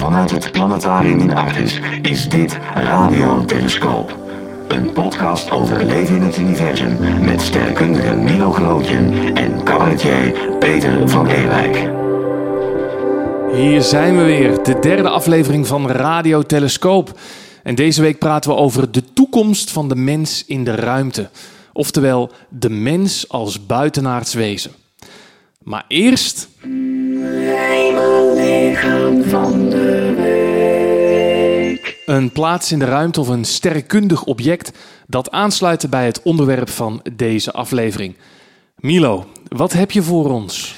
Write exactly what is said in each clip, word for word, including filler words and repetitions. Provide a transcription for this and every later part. Vanuit het planetarium in Artis is dit Radiotelescoop. Een podcast over leven in het universum met sterrenkundige Milo Grootje en cabaretier Peter van Heerwijk. Hier zijn we weer, de derde aflevering van Radiotelescoop. En deze week praten we over de toekomst van de mens in de ruimte. Oftewel, de mens als buitenaards wezen. Maar eerst... Lichaam van de week. Een plaats in de ruimte of een sterrenkundig object dat aansluit bij het onderwerp van deze aflevering. Milo, wat heb je voor ons?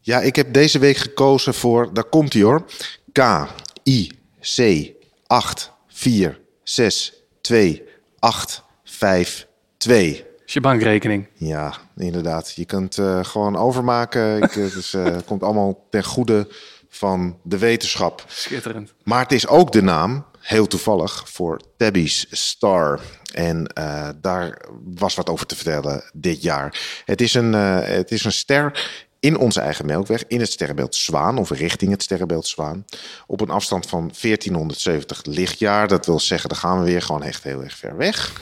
Ja, ik heb deze week gekozen voor, daar komt hij hoor, K I C acht vier zes twee acht vijf twee. Is je bankrekening? Ja, inderdaad. Je kunt uh, gewoon overmaken. Ik, het is, uh, komt allemaal ten goede van de wetenschap. Schitterend. Maar het is ook de naam, heel toevallig, voor Tabby's Star. En uh, daar was wat over te vertellen dit jaar. Het is een, uh, het is een ster in onze eigen melkweg, in het sterrenbeeld Zwaan, of richting het sterrenbeeld Zwaan, op een afstand van veertienhonderdzeventig lichtjaar. Dat wil zeggen, daar gaan we weer gewoon echt heel erg ver weg.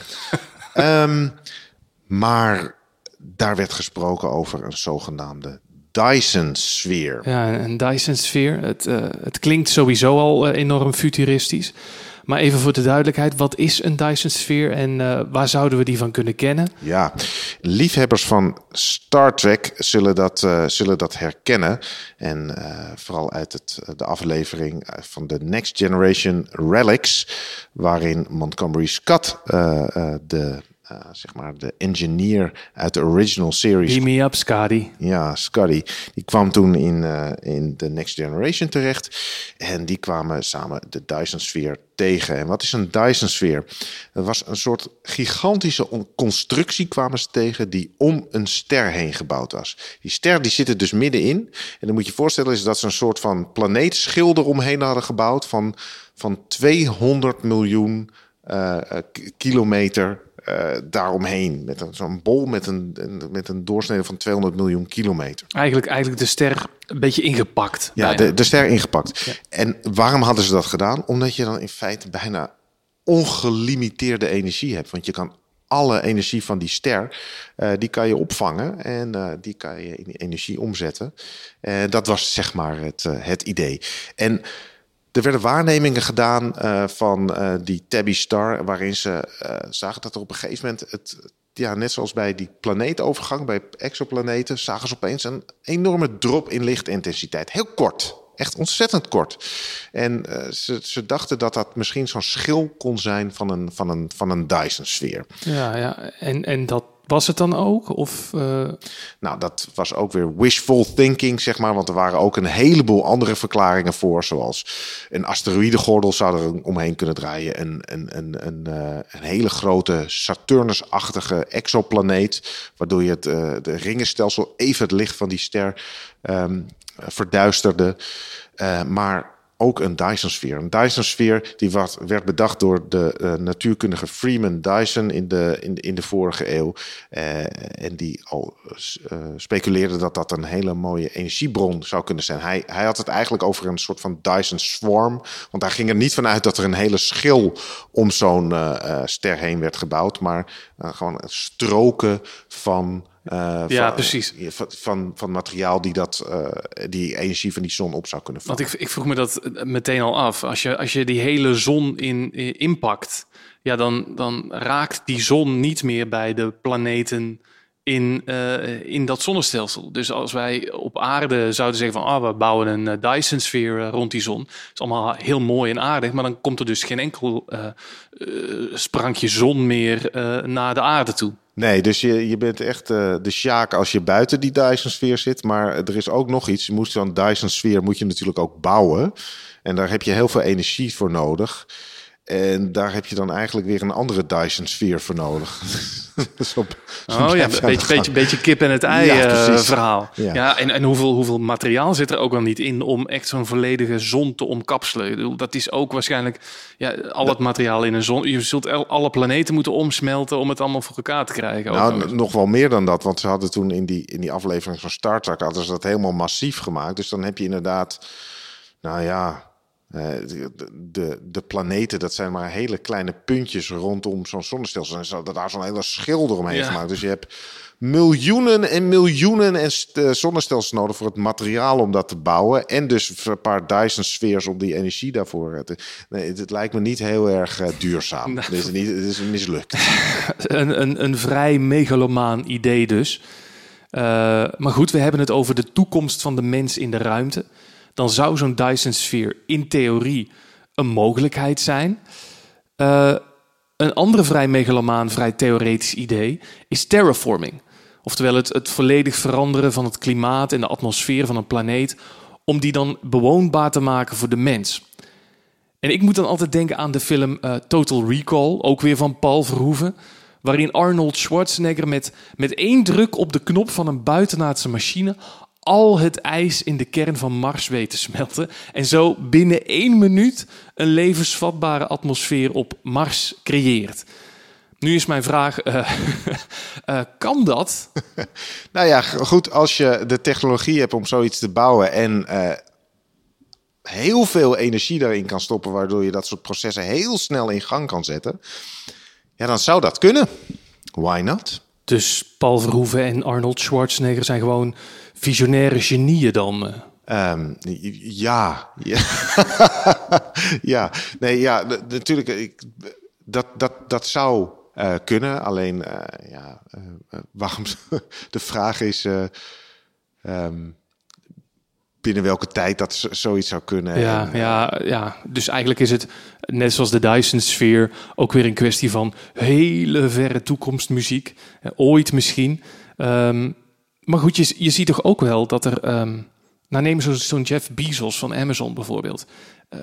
um, maar daar werd gesproken over een zogenaamde Dyson-sfeer. Ja, een Dyson-sfeer. Het, uh, het klinkt sowieso al uh, enorm futuristisch. Maar even voor de duidelijkheid, wat is een Dyson-sfeer en uh, waar zouden we die van kunnen kennen? Ja, liefhebbers van Star Trek zullen dat, uh, zullen dat herkennen. En uh, vooral uit het, de aflevering van de Next Generation Relics, waarin Montgomery Scott uh, uh, de... Uh, zeg maar de engineer uit de original series. Beam me up, Scotty. Ja, Scotty. Die kwam toen in, uh, in The Next Generation terecht. En die kwamen samen de Dyson-sfeer tegen. En wat is een Dyson-sfeer? Dat was een soort gigantische constructie kwamen ze tegen die om een ster heen gebouwd was. Die ster die zit er dus middenin. En dan moet je voorstellen is dat ze een soort van planeetschilder omheen hadden gebouwd van, van tweehonderd miljoen uh, kilometer... Uh, daaromheen. Met een, zo'n bol met een, met een doorsnede van tweehonderd miljoen kilometer. Eigenlijk, eigenlijk de ster een beetje ingepakt. Ja, de, de ster ingepakt. Ja. En waarom hadden ze dat gedaan? Omdat je dan in feite bijna ongelimiteerde energie hebt. Want je kan alle energie van die ster, uh, die kan je opvangen en uh, die kan je in energie omzetten. Uh, dat was zeg maar het, uh, het idee. En er werden waarnemingen gedaan uh, van uh, die Tabby Star, waarin ze uh, zagen dat er op een gegeven moment, het, ja, net zoals bij die planeetovergang, bij exoplaneten, zagen ze opeens een enorme drop in lichtintensiteit. Heel kort, echt ontzettend kort. En uh, ze, ze dachten dat dat misschien zo'n schil kon zijn van een, van een, van een Dyson-sfeer. Ja, ja. En, en dat... Was het dan ook? Of, uh... Nou, dat was ook weer wishful thinking, zeg maar. Want er waren ook een heleboel andere verklaringen voor. Zoals een asteroïdegordel zou er omheen kunnen draaien. Een, een, een, een, uh, een hele grote Saturnus-achtige exoplaneet. Waardoor je het uh, de ringenstelsel even het licht van die ster um, verduisterde. Uh, maar... Ook een Dyson-sfeer. Een Dyson-sfeer die wat, werd bedacht door de uh, natuurkundige Freeman Dyson in de, in, in de vorige eeuw. Uh, en die al uh, speculeerde dat dat een hele mooie energiebron zou kunnen zijn. Hij, hij had het eigenlijk over een soort van Dyson-swarm. Want hij ging er niet vanuit dat er een hele schil om zo'n uh, ster heen werd gebouwd. Maar uh, gewoon stroken van... Uh, ja, van, precies. Van, van, van materiaal die dat, uh, die energie van die zon op zou kunnen vangen. Want ik, ik vroeg me dat meteen al af. Als je, als je die hele zon in, in inpakt, ja, dan, dan raakt die zon niet meer bij de planeten in, uh, in dat zonnestelsel. Dus als wij op aarde zouden zeggen van ah, we bouwen een Dyson-sfeer rond die zon. Dat is allemaal heel mooi en aardig, maar dan komt er dus geen enkel uh, uh, sprankje zon meer uh, naar de aarde toe. Nee, dus je, je bent echt uh, de sjaak als je buiten die Dyson-sfeer zit. Maar er is ook nog iets. Je moest zo'n Dyson-sfeer moet je natuurlijk ook bouwen. En daar heb je heel veel energie voor nodig. En daar heb je dan eigenlijk weer een andere Dyson-sfeer voor nodig. zo, zo oh ja, een beetje, beetje, beetje kip en het ei ja, uh, verhaal. Ja, ja en, en hoeveel, hoeveel materiaal zit er ook wel niet in om echt zo'n volledige zon te omkapselen? Dat is ook waarschijnlijk ja, al het materiaal in een zon. Je zult alle planeten moeten omsmelten om het allemaal voor elkaar te krijgen. Nou, n- nog wel meer dan dat, want ze hadden toen in die, in die aflevering van Star Trek hadden ze dat helemaal massief gemaakt. Dus dan heb je inderdaad, nou ja... Uh, de, de, de planeten, dat zijn maar hele kleine puntjes rondom zo'n zonnestelsel. En ze hadden daar zo'n hele schilder omheen ja. gemaakt. Dus je hebt miljoenen en miljoenen en st- zonnestelsels nodig voor het materiaal om dat te bouwen. En dus een paar Dyson-sfeers om die energie daarvoor te... Nee, het, het lijkt me niet heel erg uh, duurzaam. Nou. Het, is niet, het is mislukt. een, een, een vrij megalomaan idee dus. Uh, maar goed, we hebben het over de toekomst van de mens in de ruimte. Dan zou zo'n Dyson-sfeer in theorie een mogelijkheid zijn. Uh, een andere vrij megalomaan, vrij theoretisch idee is terraforming. Oftewel het, het volledig veranderen van het klimaat en de atmosfeer van een planeet... om die dan bewoonbaar te maken voor de mens. En ik moet dan altijd denken aan de film uh, Total Recall, ook weer van Paul Verhoeven... waarin Arnold Schwarzenegger met, met één druk op de knop van een buitenaardse machine... al het ijs in de kern van Mars weet te smelten... en zo binnen één minuut een levensvatbare atmosfeer op Mars creëert. Nu is mijn vraag, uh, uh, kan dat? Nou ja, goed, als je de technologie hebt om zoiets te bouwen... en uh, heel veel energie daarin kan stoppen... waardoor je dat soort processen heel snel in gang kan zetten... ja, dan zou dat kunnen. Why not? Dus Paul Verhoeven en Arnold Schwarzenegger zijn gewoon... visionaire genieën dan? Um, ja. Ja. ja. Nee, ja, d- natuurlijk. Ik, dat, dat, dat zou uh, kunnen. Alleen, uh, ja, uh, waarom? De vraag is... Uh, um, binnen welke tijd dat z- zoiets zou kunnen. Ja, en, ja, ja, dus eigenlijk is het, net zoals de Dyson-sfeer... ook weer een kwestie van hele verre toekomstmuziek. Ooit misschien... Um, Maar goed, je, je ziet toch ook wel dat er... Um, nou, neem zo, zo'n Jeff Bezos van Amazon bijvoorbeeld. Uh,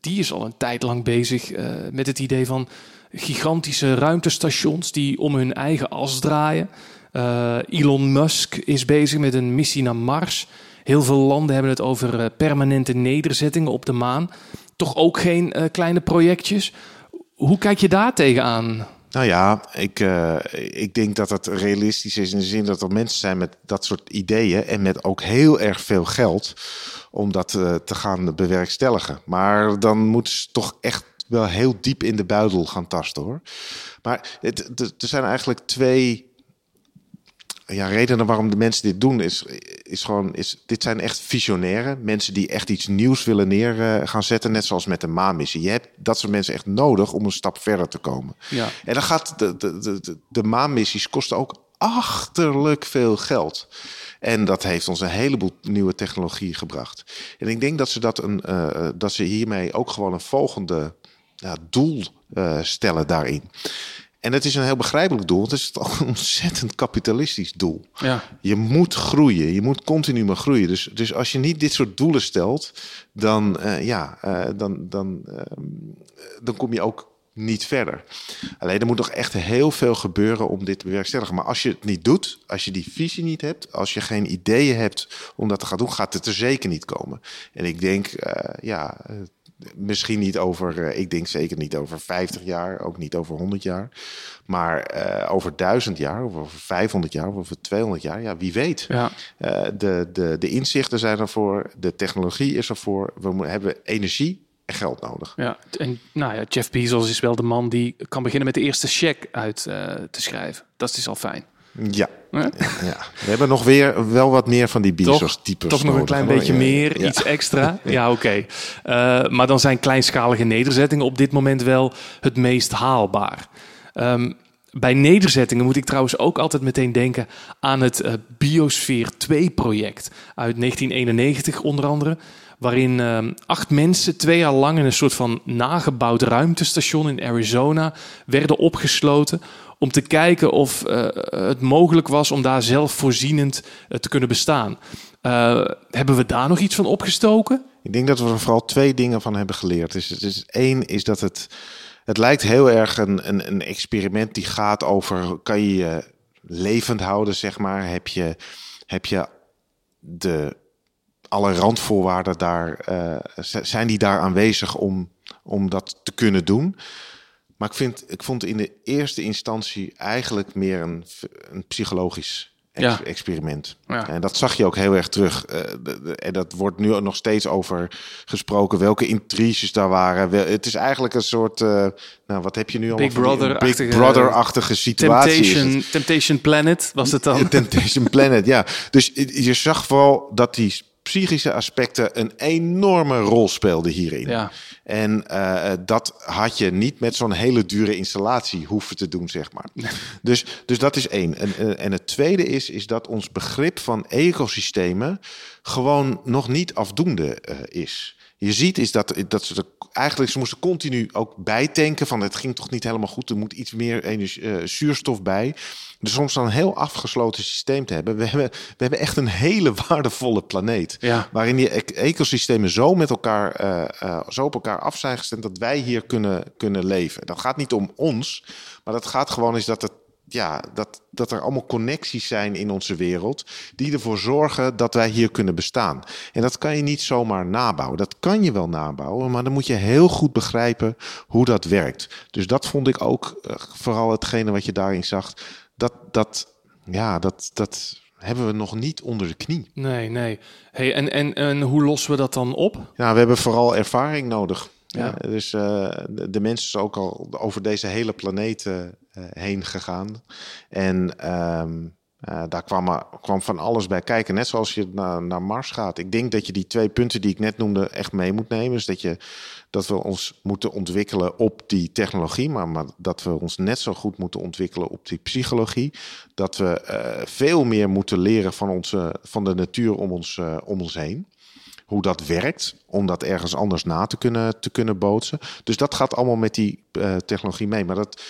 die is al een tijd lang bezig uh, met het idee van... gigantische ruimtestations die om hun eigen as draaien. Uh, Elon Musk is bezig met een missie naar Mars. Heel veel landen hebben het over uh, permanente nederzettingen op de maan. Toch ook geen uh, kleine projectjes. Hoe kijk je daar tegenaan? Nou ja, ik, uh, ik denk dat het realistisch is in de zin dat er mensen zijn met dat soort ideeën... en met ook heel erg veel geld om dat uh, te gaan bewerkstelligen. Maar dan moeten ze toch echt wel heel diep in de buidel gaan tasten, hoor. Maar het, het, er zijn eigenlijk twee ja, redenen waarom de mensen dit doen. Is, is gewoon, is, dit zijn echt visionairen, mensen die echt iets nieuws willen neer uh, gaan zetten... net zoals met de maanmissie. Je hebt dat soort mensen echt nodig om een stap verder te komen. Ja. En dan gaat de, de, de, de maanmissies kosten ook achterlijk veel geld. En dat heeft ons een heleboel nieuwe technologie gebracht. En ik denk dat ze, dat een, uh, dat ze hiermee ook gewoon een volgende uh, doel uh, stellen daarin... En het is een heel begrijpelijk doel. Het is toch een ontzettend kapitalistisch doel. Ja. Je moet groeien. Je moet continu maar groeien. Dus, dus als je niet dit soort doelen stelt... dan, uh, ja, uh, dan, dan, uh, dan kom je ook niet verder. Alleen er moet nog echt heel veel gebeuren om dit te bewerkstelligen. Maar als je het niet doet, als je die visie niet hebt... als je geen ideeën hebt om dat te gaan doen... gaat het er zeker niet komen. En ik denk... Uh, ja. Uh, Misschien niet over, ik denk zeker niet over vijftig jaar, ook niet over honderd jaar. Maar uh, over duizend jaar, of over vijfhonderd jaar, of over tweehonderd jaar, ja, wie weet. Ja. Uh, de, de, de inzichten zijn ervoor, de technologie is ervoor. We mo- hebben energie en geld nodig. Ja, en nou ja, Jeff Bezos is wel de man die kan beginnen met de eerste cheque uit uh, te schrijven. Dat is dus al fijn. Ja. ja, we hebben nog weer wel wat meer van die Bezos-types. Toch nog een klein beetje meer, ja. iets extra. Ja, oké. Okay. Uh, maar dan zijn kleinschalige nederzettingen op dit moment wel het meest haalbaar. Um, bij nederzettingen moet ik trouwens ook altijd meteen denken aan het uh, Biosfeer twee-project uit negentien eenennegentig onder andere. Waarin uh, acht mensen twee jaar lang in een soort van nagebouwd ruimtestation in Arizona werden opgesloten... om te kijken of uh, het mogelijk was om daar zelfvoorzienend uh, te kunnen bestaan. Uh, hebben we daar nog iets van opgestoken? Ik denk dat we er vooral twee dingen van hebben geleerd. Dus, dus één is dat het... Het lijkt heel erg een, een, een experiment die gaat over... kan je je levend houden, zeg maar? Heb je, heb je de... alle randvoorwaarden daar... Uh, zijn die daar aanwezig om, om dat te kunnen doen... Maar ik, vind, ik vond in de eerste instantie eigenlijk meer een, een psychologisch ex- ja. experiment. Ja. En dat zag je ook heel erg terug. Uh, de, de, en dat wordt nu nog steeds over gesproken. Welke intriges daar waren. Wel, het is eigenlijk een soort... Uh, nou, wat heb je nu allemaal? Big Brother-achtige, Big Brother-achtige situatie. Temptation, Temptation Planet was het dan? Temptation Planet, ja. Dus je zag vooral dat die psychische aspecten een enorme rol speelden hierin. Ja. En uh, dat had je niet met zo'n hele dure installatie hoeven te doen, zeg maar. dus, dus dat is één. En, en het tweede is, is dat ons begrip van ecosystemen gewoon nog niet afdoende uh, is. Je ziet is dat, dat ze er, eigenlijk ze moesten continu ook bijtanken van het ging toch niet helemaal goed, er moet iets meer energie, uh, zuurstof bij. Dus soms dan een heel afgesloten systeem te hebben. We hebben, we hebben echt een hele waardevolle planeet. Ja. Waarin die ec- ecosystemen zo met elkaar, uh, uh, zo op elkaar af zijn gestemd dat wij hier kunnen, kunnen leven. Dat gaat niet om ons, maar dat gaat gewoon is dat het Ja, dat, dat er allemaal connecties zijn in onze wereld die ervoor zorgen dat wij hier kunnen bestaan. En dat kan je niet zomaar nabouwen. Dat kan je wel nabouwen, maar dan moet je heel goed begrijpen hoe dat werkt. Dus dat vond ik ook uh, vooral hetgene wat je daarin zag. Dat, dat, ja, dat, dat hebben we nog niet onder de knie. Nee, nee. Hey, en, en, en hoe lossen we dat dan op? Ja, we hebben vooral ervaring nodig. Ja. Ja, dus uh, de, de mensen zijn ook al over deze hele planeet uh, heen gegaan. En uh, uh, daar kwam, uh, kwam van alles bij kijken. Net zoals je naar, naar Mars gaat. Ik denk dat je die twee punten die ik net noemde echt mee moet nemen. Dus dat, je, dat we ons moeten ontwikkelen op die technologie. Maar, maar dat we ons net zo goed moeten ontwikkelen op die psychologie. Dat we uh, veel meer moeten leren van, onze, van de natuur om ons, uh, om ons heen. Hoe dat werkt, om dat ergens anders na te kunnen, te kunnen bootsen. Dus dat gaat allemaal met die uh, technologie mee. Maar dat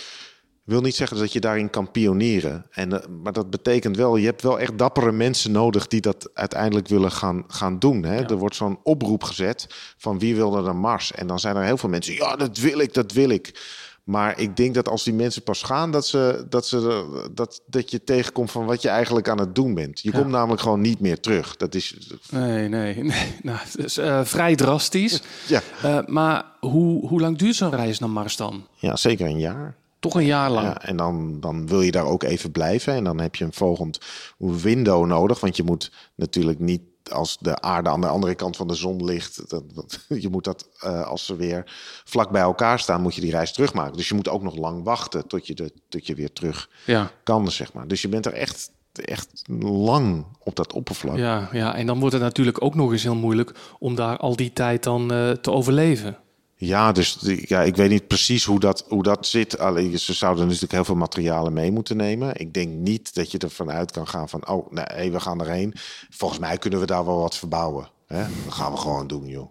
wil niet zeggen dat je daarin kan pionieren. En, uh, maar dat betekent wel, je hebt wel echt dappere mensen nodig die dat uiteindelijk willen gaan, gaan doen. Hè? Ja. Er wordt zo'n oproep gezet van wie wil er naar Mars? En dan zijn er heel veel mensen, ja, dat wil ik, dat wil ik. Maar ik denk dat als die mensen pas gaan, dat, ze, dat, ze, dat, dat je tegenkomt van wat je eigenlijk aan het doen bent. Je ja. komt namelijk gewoon niet meer terug. Dat is... Nee, nee, nee. Nou, dat is uh, vrij drastisch. Ja. Uh, maar hoe, hoe lang duurt zo'n reis naar Mars dan? Ja, zeker een jaar. Toch een jaar lang. Ja, en dan, dan wil je daar ook even blijven. En dan heb je een volgend window nodig. Want je moet natuurlijk niet als de aarde aan de andere kant van de zon ligt, dat, dat, je moet dat uh, als ze weer vlak bij elkaar staan, moet je die reis terugmaken. Dus je moet ook nog lang wachten tot je, de, tot je weer terug ja. kan, zeg maar. Dus je bent er echt, echt lang op dat oppervlak. Ja, ja, en dan wordt het natuurlijk ook nog eens heel moeilijk om daar al die tijd dan uh, te overleven. Ja, dus ja, ik weet niet precies hoe dat, hoe dat zit. Alleen, ze zouden natuurlijk heel veel materialen mee moeten nemen. Ik denk niet dat je ervan uit kan gaan van, oh, nee, we gaan erheen. Volgens mij kunnen we daar wel wat verbouwen. Hè? Dat gaan we gewoon doen, joh.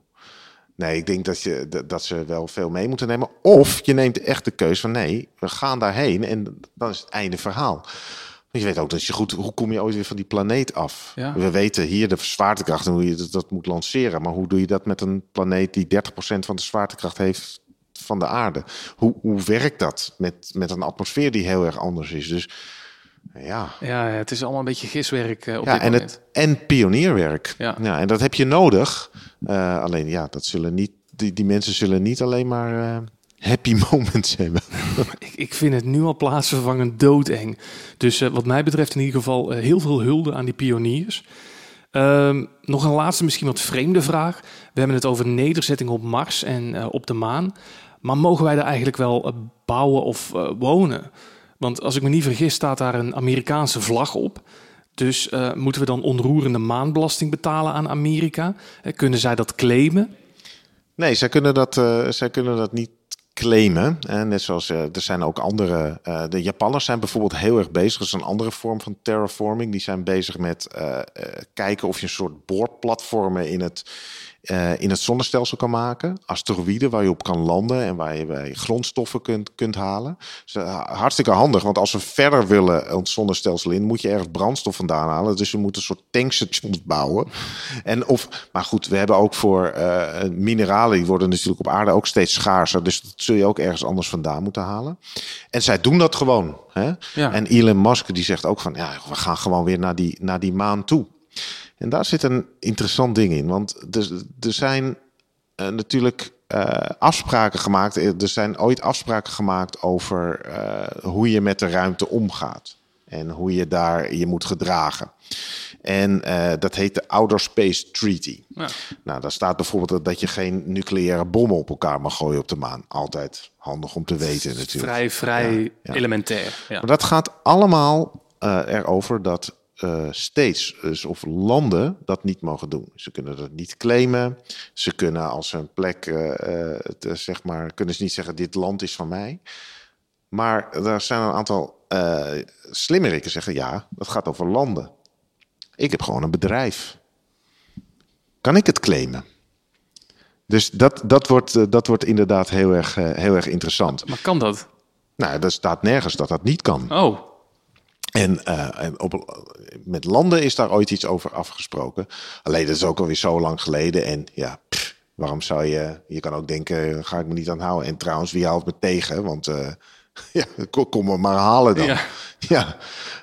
Nee, ik denk dat, je, dat ze wel veel mee moeten nemen. Of je neemt echt de keus van, nee, we gaan daarheen en dan is het einde verhaal. Je weet ook dat je goed, hoe kom je ooit weer van die planeet af? Ja. We weten hier de zwaartekracht en hoe je dat, dat moet lanceren. Maar hoe doe je dat met een planeet die dertig procent van de zwaartekracht heeft van de aarde? Hoe, hoe werkt dat met, met een atmosfeer die heel erg anders is? Dus ja. Ja, het is allemaal een beetje giswerk uh, op ja, dit en moment. Het, en pionierwerk. Ja. Ja, en dat heb je nodig. Uh, alleen ja, dat zullen niet, die, die mensen zullen niet alleen maar Uh, happy moments hebben. ik, ik vind het nu al plaatsvervangend doodeng. Dus uh, wat mij betreft in ieder geval uh, heel veel hulde aan die pioniers. Um, nog een laatste, misschien wat vreemde vraag. We hebben het over nederzetting op Mars en uh, op de maan. Maar mogen wij daar eigenlijk wel uh, bouwen of uh, wonen? Want als ik me niet vergis staat daar een Amerikaanse vlag op. Dus uh, moeten we dan onroerende maanbelasting betalen aan Amerika? Uh, kunnen zij dat claimen? Nee, zij kunnen dat, uh, zij kunnen dat niet claimen. En net zoals er zijn ook andere. Uh, de Japanners zijn bijvoorbeeld heel erg bezig. Dat is een andere vorm van terraforming. Die zijn bezig met uh, uh, kijken of je een soort boorplatformen in het, uh, in het zonnestelsel kan maken. Asteroïden waar je op kan landen en waar je, waar je grondstoffen kunt, kunt halen. Dus, uh, hartstikke handig, want als we verder willen ons zonnestelsel in, moet je ergens brandstof vandaan halen. Dus we moeten een soort tankstations bouwen. En of, maar goed, we hebben ook voor uh, mineralen, die worden natuurlijk op aarde ook steeds schaarser. Dus dat zul je ook ergens anders vandaan moeten halen. En zij doen dat gewoon. Hè? Ja. En Elon Musk die zegt ook van, ja, we gaan gewoon weer naar die, naar die maan toe. En daar zit een interessant ding in. Want er, er zijn uh, natuurlijk uh, afspraken gemaakt. Er zijn ooit afspraken gemaakt over uh, hoe je met de ruimte omgaat. en hoe je daar je moet gedragen. En uh, dat heet de Outer Space Treaty. Ja. Nou, daar staat bijvoorbeeld dat je geen nucleaire bommen op elkaar mag gooien op de maan. Altijd handig om te weten natuurlijk. Vrij, vrij ja, ja. elementair. Ja. Maar dat gaat allemaal uh, erover dat uh, states dus of landen dat niet mogen doen. Ze kunnen dat niet claimen. Ze kunnen als een plek, uh, uh, zeg maar, kunnen ze niet zeggen dit land is van mij. Maar daar zijn een aantal uh, slimmerikken zeggen ja, dat gaat over landen. Ik heb gewoon een bedrijf. Kan ik het claimen? Dus dat, dat, wordt, dat wordt inderdaad heel erg, heel erg interessant. Maar kan dat? Nou, er staat nergens dat dat niet kan. Oh. En, uh, en op, met landen is daar ooit iets over afgesproken. Alleen dat is ook alweer zo lang geleden. En ja, pff, waarom zou je... Je kan ook denken, ga ik me niet aan houden. En trouwens, wie haalt me tegen? Want... Uh, Ja, kom maar, maar halen dan. Ja, ja.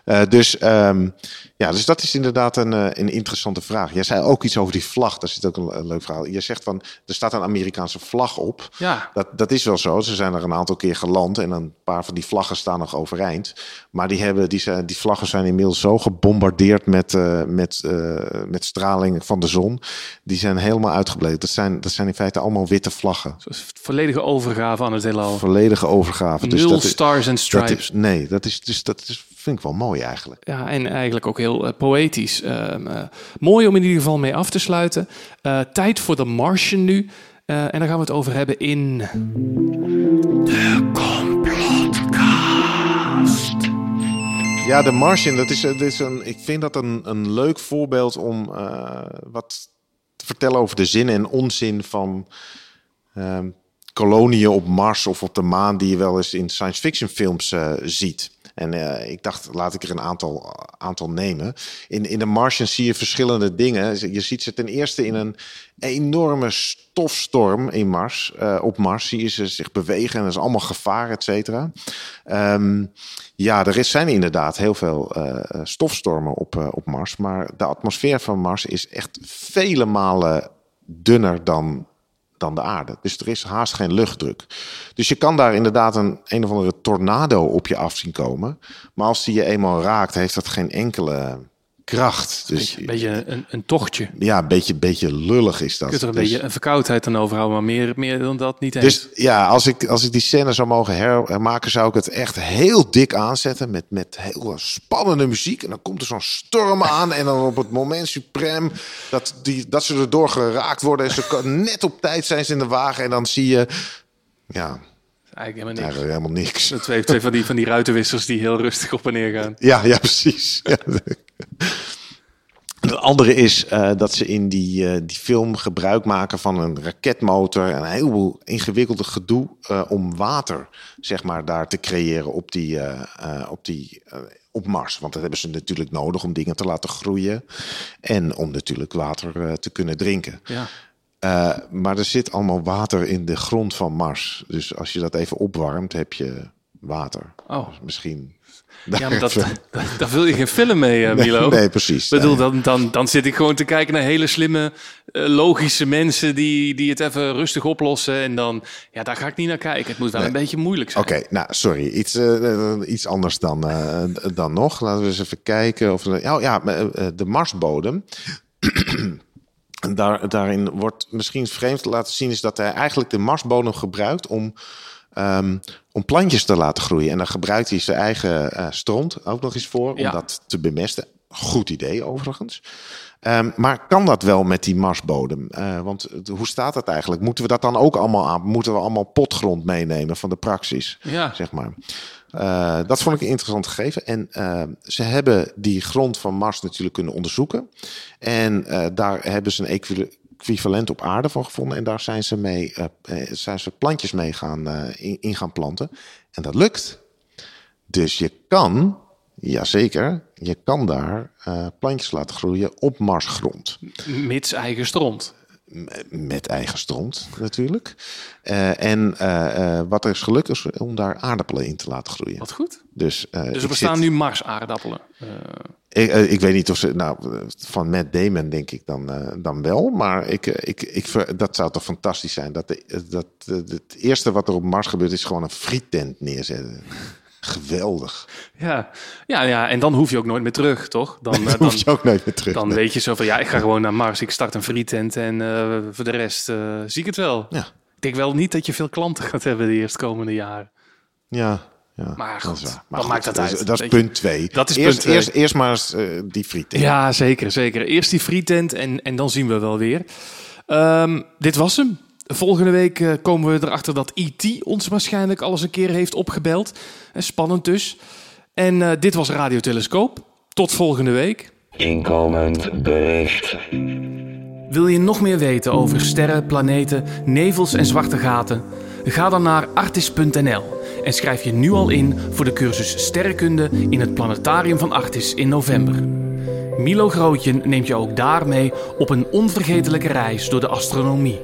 Uh, dus, um, ja, dus dat is inderdaad een, een interessante vraag. Jij zei ook iets over die vlag. Daar zit ook een, een leuk verhaal. Je zegt van, er staat een Amerikaanse vlag op. Ja. Dat, dat is wel zo. Ze zijn er een aantal keer geland en een paar van die vlaggen staan nog overeind. Maar die, hebben, die, zijn, die vlaggen zijn inmiddels zo gebombardeerd met, uh, met, uh, met straling van de zon. Die zijn helemaal uitgebleven. Dat zijn, dat zijn in feite allemaal witte vlaggen. Volledige overgave aan het heelal. Volledige overgave. Dus dat Stars and Stripes. Dat is, nee, dat is dus dat is, vind ik wel mooi eigenlijk. Ja, en eigenlijk ook heel uh, poëtisch. Uh, uh, mooi om in ieder geval mee af te sluiten. Uh, tijd voor The Martian nu. Uh, en daar gaan we het over hebben in... De Complotcast. Ja, The Martian, dat is, dat is een, ik vind dat een, een leuk voorbeeld om uh, wat te vertellen over de zin en onzin van... Uh, koloniën op Mars of op de maan die je wel eens in science fiction films uh, ziet. En uh, ik dacht, laat ik er een aantal, aantal nemen. In, in The Martian zie je verschillende dingen. Je ziet ze ten eerste in een enorme stofstorm in Mars. Uh, op Mars zie je ze zich bewegen en dat is allemaal gevaar, et cetera. Um, ja, er zijn inderdaad heel veel uh, stofstormen op, uh, op Mars. Maar de atmosfeer van Mars is echt vele malen dunner dan... dan de aarde. Dus er is haast geen luchtdruk. Dus je kan daar inderdaad een een of andere tornado op je af zien komen. Maar als die je eenmaal raakt, heeft dat geen enkele kracht. Dus een beetje, beetje een, een tochtje. Ja, een beetje, beetje lullig is dat. Je kunt er een dus, beetje een verkoudheid aan overhouden, maar meer, meer dan dat niet eens. Dus ja, als ik, als ik die scène zou mogen hermaken, zou ik het echt heel dik aanzetten met, met heel spannende muziek. En dan komt er zo'n storm aan en dan op het moment suprem dat, die, dat ze erdoor geraakt worden. En ze, net op tijd zijn ze in de wagen en dan zie je... ja. Eigenlijk helemaal niks. Eigenlijk helemaal niks. De twee, twee van die, van die ruitenwissers die heel rustig op en neer gaan. Ja, ja, precies. Ja. De andere is uh, dat ze in die, uh, die film gebruik maken van een raketmotor... en een heleboel ingewikkelde gedoe uh, om water, zeg maar, daar te creëren op die... Uh, uh, op die uh, op Mars, want dat hebben ze natuurlijk nodig om dingen te laten groeien... en om natuurlijk water uh, te kunnen drinken. Ja. Uh, maar er zit allemaal water in de grond van Mars. Dus als je dat even opwarmt, heb je water. Oh. Dus misschien... Ja, maar dat, dat, daar wil je geen film mee, uh, Milo. Nee, nee, precies. Ik bedoel, dan, dan, dan zit ik gewoon te kijken naar hele slimme, uh, logische mensen... Die, die het even rustig oplossen. En dan, ja, daar ga ik niet naar kijken. Het moet wel nee. een beetje moeilijk zijn. Oké, okay, nou, sorry. Iets, uh, iets anders dan, uh, dan nog. Laten we eens even kijken. Of, oh ja, de Marsbodem... Daar, daarin wordt misschien vreemd laten zien... is dat hij eigenlijk de Marsbodem gebruikt om, um, om plantjes te laten groeien. En dan gebruikt hij zijn eigen uh, stront ook nog eens voor om ja. dat te bemesten. Goed idee overigens. Um, maar kan dat wel met die Marsbodem? Uh, want hoe staat dat eigenlijk? Moeten we dat dan ook allemaal aan? Moeten we allemaal potgrond meenemen van de praxis? Ja. Zeg maar. Uh, dat vond ik een interessant gegeven. En uh, ze hebben die grond van Mars natuurlijk kunnen onderzoeken. En uh, daar hebben ze een equivalent op aarde van gevonden. En daar zijn ze, mee, uh, zijn ze plantjes mee gaan, uh, in, in gaan planten. En dat lukt. Dus je kan, jazeker, je kan daar uh, plantjes laten groeien op Marsgrond. Mits eigen stront. Met eigen stront natuurlijk. Uh, en uh, uh, wat er is gelukt is om daar aardappelen in te laten groeien. Wat goed. Dus, uh, dus er bestaan zit... nu Mars-aardappelen. Uh... Ik, uh, ik weet niet of ze... Nou, van Matt Damon denk ik dan, uh, dan wel. Maar ik, ik, ik, dat zou toch fantastisch zijn. Dat, de, dat de, het eerste wat er op Mars gebeurt is gewoon een friettent neerzetten. Geweldig. Ja. Ja, ja, en dan hoef je ook nooit meer terug, toch? Dan, dan, dan hoef je ook nooit meer terug. Dan nee. weet je zo van, ja, ik ga gewoon naar Mars, ik start een frietent en uh, voor de rest uh, zie ik het wel. Ja. Ik denk wel niet dat je veel klanten gaat hebben de eerstkomende jaren. Ja, ja. Maar goed, dat maar wat goed, maakt dat uit? Dat, dat is punt twee. Dat is eerst, punt twee. Eerst, eerst maar eens, uh, die frietent. Ja, zeker, zeker. Eerst die frietent en, en dan zien we wel weer. Um, dit was hem. Volgende week komen we erachter dat E T ons waarschijnlijk alles een keer heeft opgebeld. Spannend dus. En uh, dit was Radio Telescoop. Tot volgende week. Inkomend bericht. Wil je nog meer weten over sterren, planeten, nevels en zwarte gaten? Ga dan naar artis punt n l en schrijf je nu al in voor de cursus Sterrenkunde in het Planetarium van Artis in november. Milo Grootje neemt je ook daarmee op een onvergetelijke reis door de astronomie.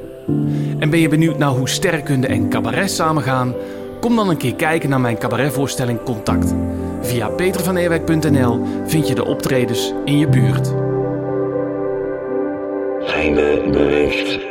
En ben je benieuwd naar hoe sterrenkunde en cabaret samengaan? Kom dan een keer kijken naar mijn cabaretvoorstelling Contact. Via peter van heerwijk punt n l vind je de optredens in je buurt. Einde bericht.